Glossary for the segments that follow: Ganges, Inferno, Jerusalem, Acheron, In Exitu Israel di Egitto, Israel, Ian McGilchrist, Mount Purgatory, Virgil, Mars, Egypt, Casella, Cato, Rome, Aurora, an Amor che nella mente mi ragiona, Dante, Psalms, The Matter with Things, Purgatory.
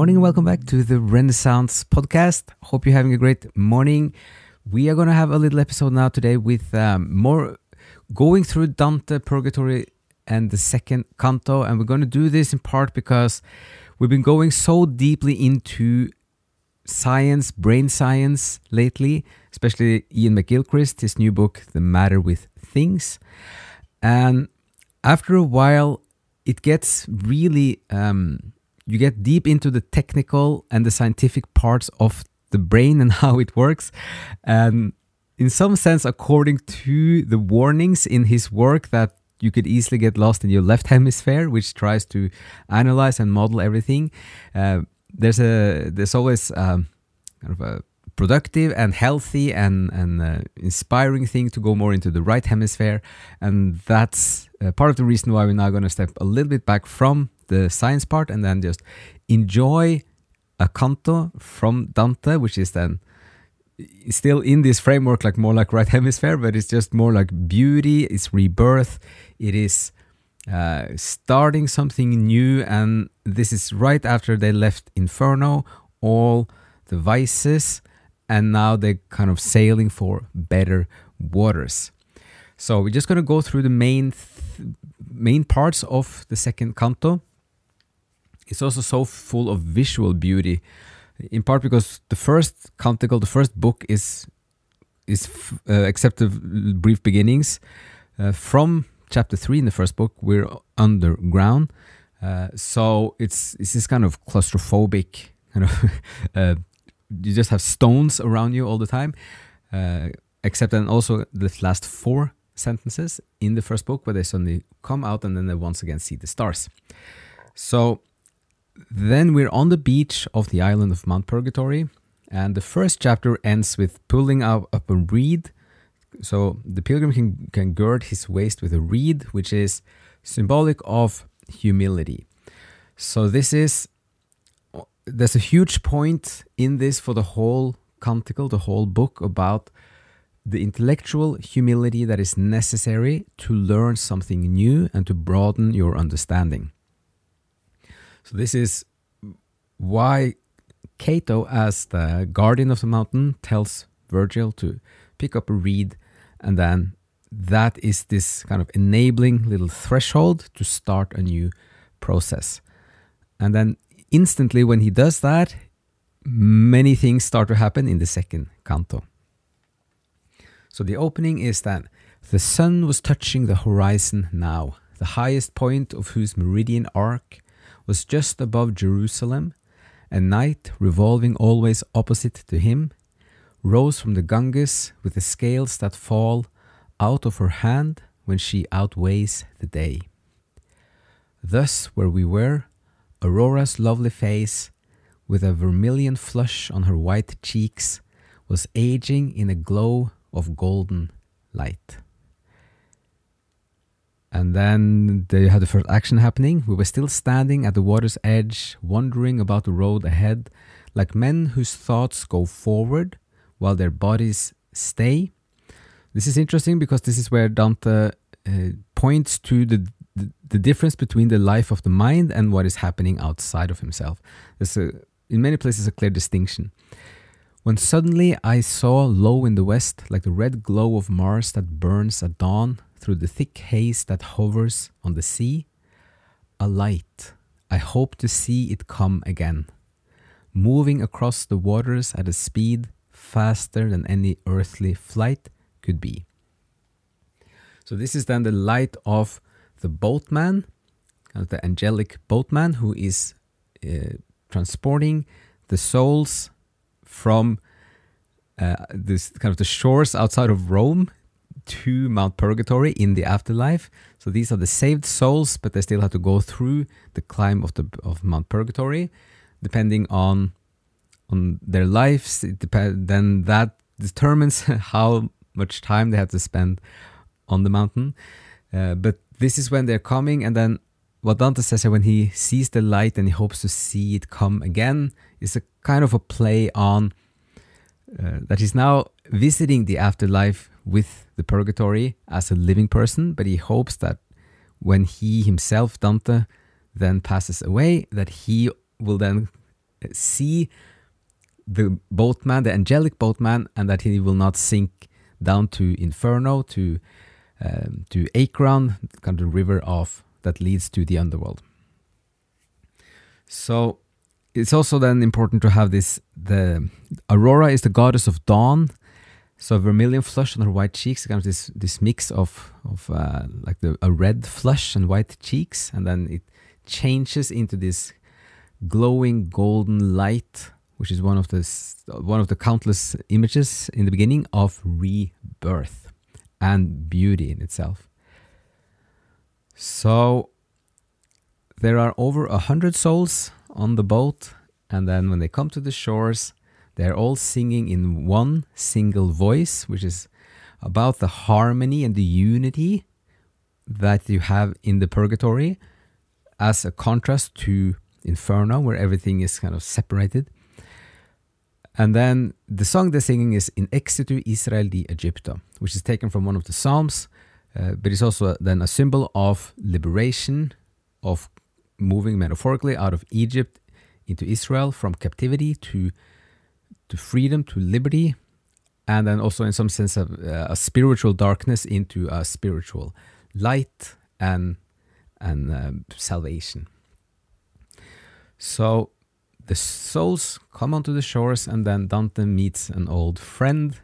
morning and welcome back to the Renaissance podcast. Hope you're having a great morning. We are going to have a little episode now today with more going through Dante, Purgatory and the second canto. And we're going to do this in part because we've been going so deeply into science, brain science lately, especially Ian McGilchrist, his new book, The Matter with Things. And after a while, it gets really, you get deep into the technical and the scientific parts of the brain and how it works. And in some sense, according to the warnings in his work, that you could easily get lost in your left hemisphere, which tries to analyze and model everything. There's always kind of a productive and healthy and inspiring thing to go more into the right hemisphere. And that's part of the reason why we're now going to step a little bit back from the science part and then just enjoy a canto from Dante, which is then still in this framework, like more like right hemisphere, but it's just more like beauty, it's rebirth, it is starting something new. And this is right after they left Inferno, all the vices, and now they're kind of sailing for better waters. So we're just going to go through the main parts of the second canto. It's also so full of visual beauty, in part because the first canticle, the first book is except the brief beginnings. From chapter 3 in the first book, we're underground. So it's this kind of claustrophobic, kind of... you just have stones around you all the time, except then also the last 4 sentences in the first book where they suddenly come out and then they once again see the stars. So then we're on the beach of the island of Mount Purgatory, and the first chapter ends with pulling up a reed. So the pilgrim can gird his waist with a reed, which is symbolic of humility. So this is... There's a huge point in this for the whole canticle, the whole book, about the intellectual humility that is necessary to learn something new and to broaden your understanding. So this is why Cato, as the guardian of the mountain, tells Virgil to pick up a reed, and then that is this kind of enabling little threshold to start a new process. And then instantly, when he does that, many things start to happen in the second canto. So the opening is that the sun was touching the horizon now, the highest point of whose meridian arc was just above Jerusalem, and night, revolving always opposite to him, rose from the Ganges with the scales that fall out of her hand when she outweighs the day. Thus where we were, Aurora's lovely face, with a vermilion flush on her white cheeks, was aging in a glow of golden light. And then they had the first action happening. We were still standing at the water's edge, wondering about the road ahead, like men whose thoughts go forward while their bodies stay. This is interesting because this is where Dante points to the difference between the life of the mind and what is happening outside of himself. There's in many places a clear distinction. When suddenly I saw low in the west, like the red glow of Mars that burns at dawn through the thick haze that hovers on the sea, a light. I hope to see it come again, moving across the waters at a speed faster than any earthly flight could be. So this is then the light of the boatman, the angelic boatman, who is transporting the souls from this kind of the shores outside of Rome to Mount Purgatory in the afterlife. So these are the saved souls, but they still have to go through the climb of Mount Purgatory, depending on their lives. Then that determines how much time they have to spend on the mountain. But this is when they're coming, and then what Dante says here, when he sees the light and he hopes to see it come again, is a kind of a play on that he's now visiting the afterlife with the purgatory as a living person, but he hopes that when he himself, Dante, then passes away, that he will then see the boatman, the angelic boatman, and that he will not sink down to Inferno, to Acheron, kind of river off that leads to the underworld. So it's also then important to have this, the Aurora is the goddess of dawn, so vermilion flush on her white cheeks, kind of this mix of like a red flush and white cheeks, and then it changes into this glowing golden light, which is one of the countless images in the beginning of rebirth and beauty in itself. So there are over 100 souls on the boat, and then when they come to the shores, they're all singing in one single voice, which is about the harmony and the unity that you have in the purgatory, as a contrast to Inferno, where everything is kind of separated. And then the song they're singing is In Exitu Israel di Egitto, which is taken from one of the Psalms, but it's also then a symbol of liberation, of moving metaphorically out of Egypt into Israel, from captivity to freedom, to liberty, and then also in some sense of a spiritual darkness into a spiritual light and salvation. So the souls come onto the shores, and then Dante meets an old friend.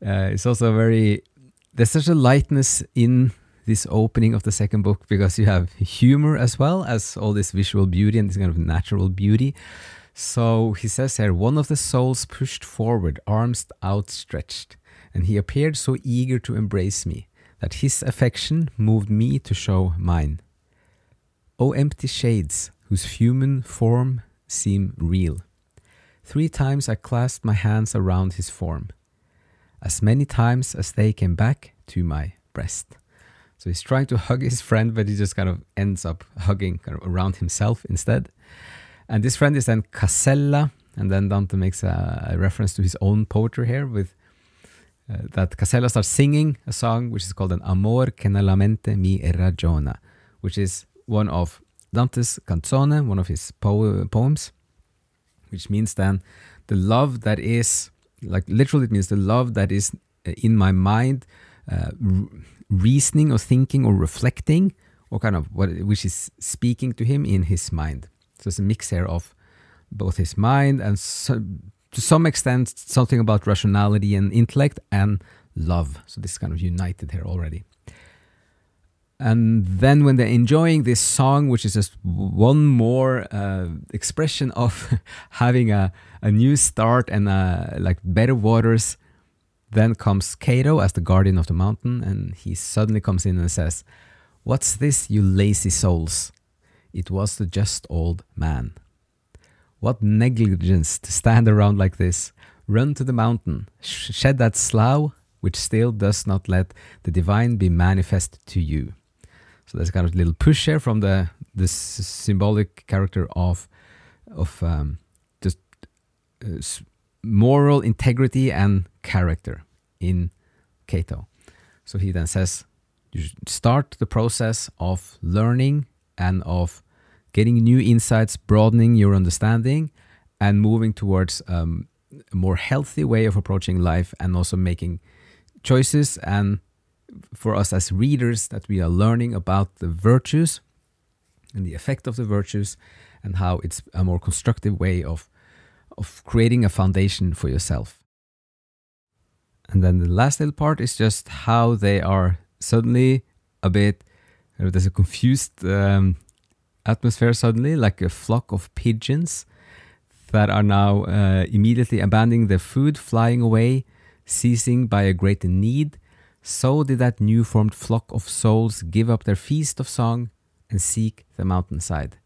It's also there's such a lightness in this opening of the second book, because you have humor as well as all this visual beauty and this kind of natural beauty. So he says here, one of the souls pushed forward, arms outstretched, and he appeared so eager to embrace me that his affection moved me to show mine. O empty shades, whose human form seem real. 3 times I clasped my hands around his form, as many times as they came back to my breast. So he's trying to hug his friend, but he just kind of ends up hugging kind of around himself instead. And this friend is then Casella, and then Dante makes a reference to his own poetry here with that Casella starts singing a song which is called an Amor che nella mente mi ragiona, which is one of Dante's canzone, one of his poems, which means then the love that is, like literally it means the love that is in my mind, reasoning or thinking or reflecting, or kind of which is speaking to him in his mind. So it's a mix here of both his mind and to some extent something about rationality and intellect and love. So this is kind of united here already. And then when they're enjoying this song, which is just one more expression of having a new start and like better waters, then comes Cato as the guardian of the mountain, and he suddenly comes in and says, "What's this, you lazy souls? It was the just old man. What negligence to stand around like this. Run to the mountain, shed that slough, which still does not let the divine be manifest to you." So there's kind of a little push here from the symbolic character of just moral integrity and character in Cato. So he then says, you should start the process of learning and of getting new insights, broadening your understanding, and moving towards a more healthy way of approaching life, and also making choices. And for us as readers, that we are learning about the virtues and the effect of the virtues, and how it's a more constructive way of creating a foundation for yourself. And then the last little part is just how they are suddenly a bit, there's a confused atmosphere suddenly, like a flock of pigeons that are now immediately abandoning their food, flying away, seizing by a great need. So did that new formed flock of souls give up their feast of song and seek the mountainside,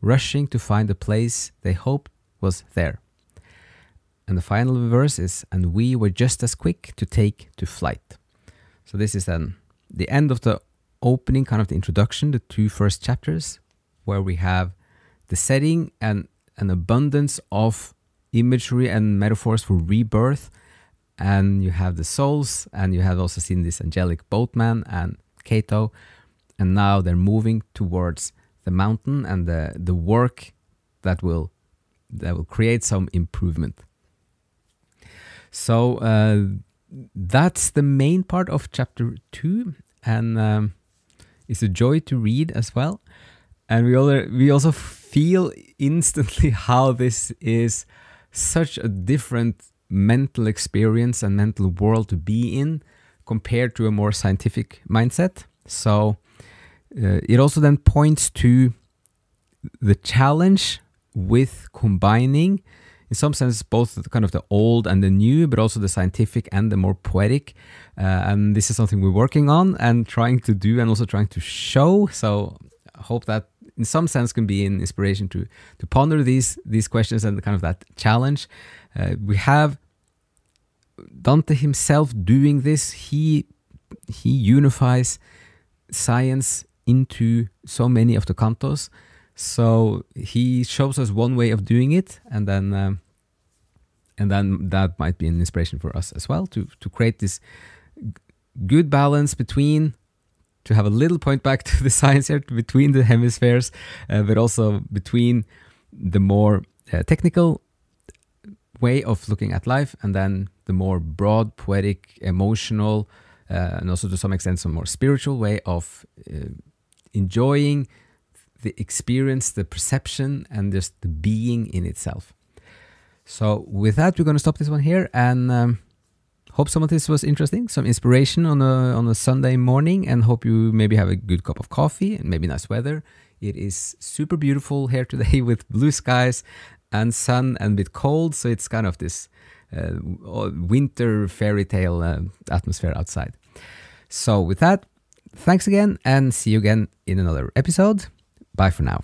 rushing to find the place they hoped was there. And the final verse is, and we were just as quick to take to flight. So this is then the end of the opening, kind of the introduction, the 2 first chapters, where we have the setting and an abundance of imagery and metaphors for rebirth, and you have the souls, and you have also seen this angelic boatman and Cato, and now they're moving towards the mountain and the work that will that will create some improvement. So that's the main part of chapter 2, and it's a joy to read as well. And we also feel instantly how this is such a different mental experience and mental world to be in compared to a more scientific mindset. So it also then points to the challenge with combining, in some sense, both kind of the old and the new, but also the scientific and the more poetic. And this is something we're working on and trying to do and also trying to show. So I hope that in some sense can be an inspiration to ponder these questions and kind of that challenge. We have Dante himself doing this. He unifies science into so many of the cantos. So he shows us one way of doing it, and then that might be an inspiration for us as well to create this good balance between, to have a little point back to the science here, between the hemispheres, but also between the more technical way of looking at life and then the more broad, poetic, emotional, and also to some extent some more spiritual way of enjoying the experience, the perception, and just the being in itself. So with that, we're going to stop this one here, and hope some of this was interesting, some inspiration on a Sunday morning, and hope you maybe have a good cup of coffee and maybe nice weather. It is super beautiful here today with blue skies and sun and a bit cold, so it's kind of this winter fairy tale atmosphere outside. So with that, thanks again, and see you again in another episode. Bye for now.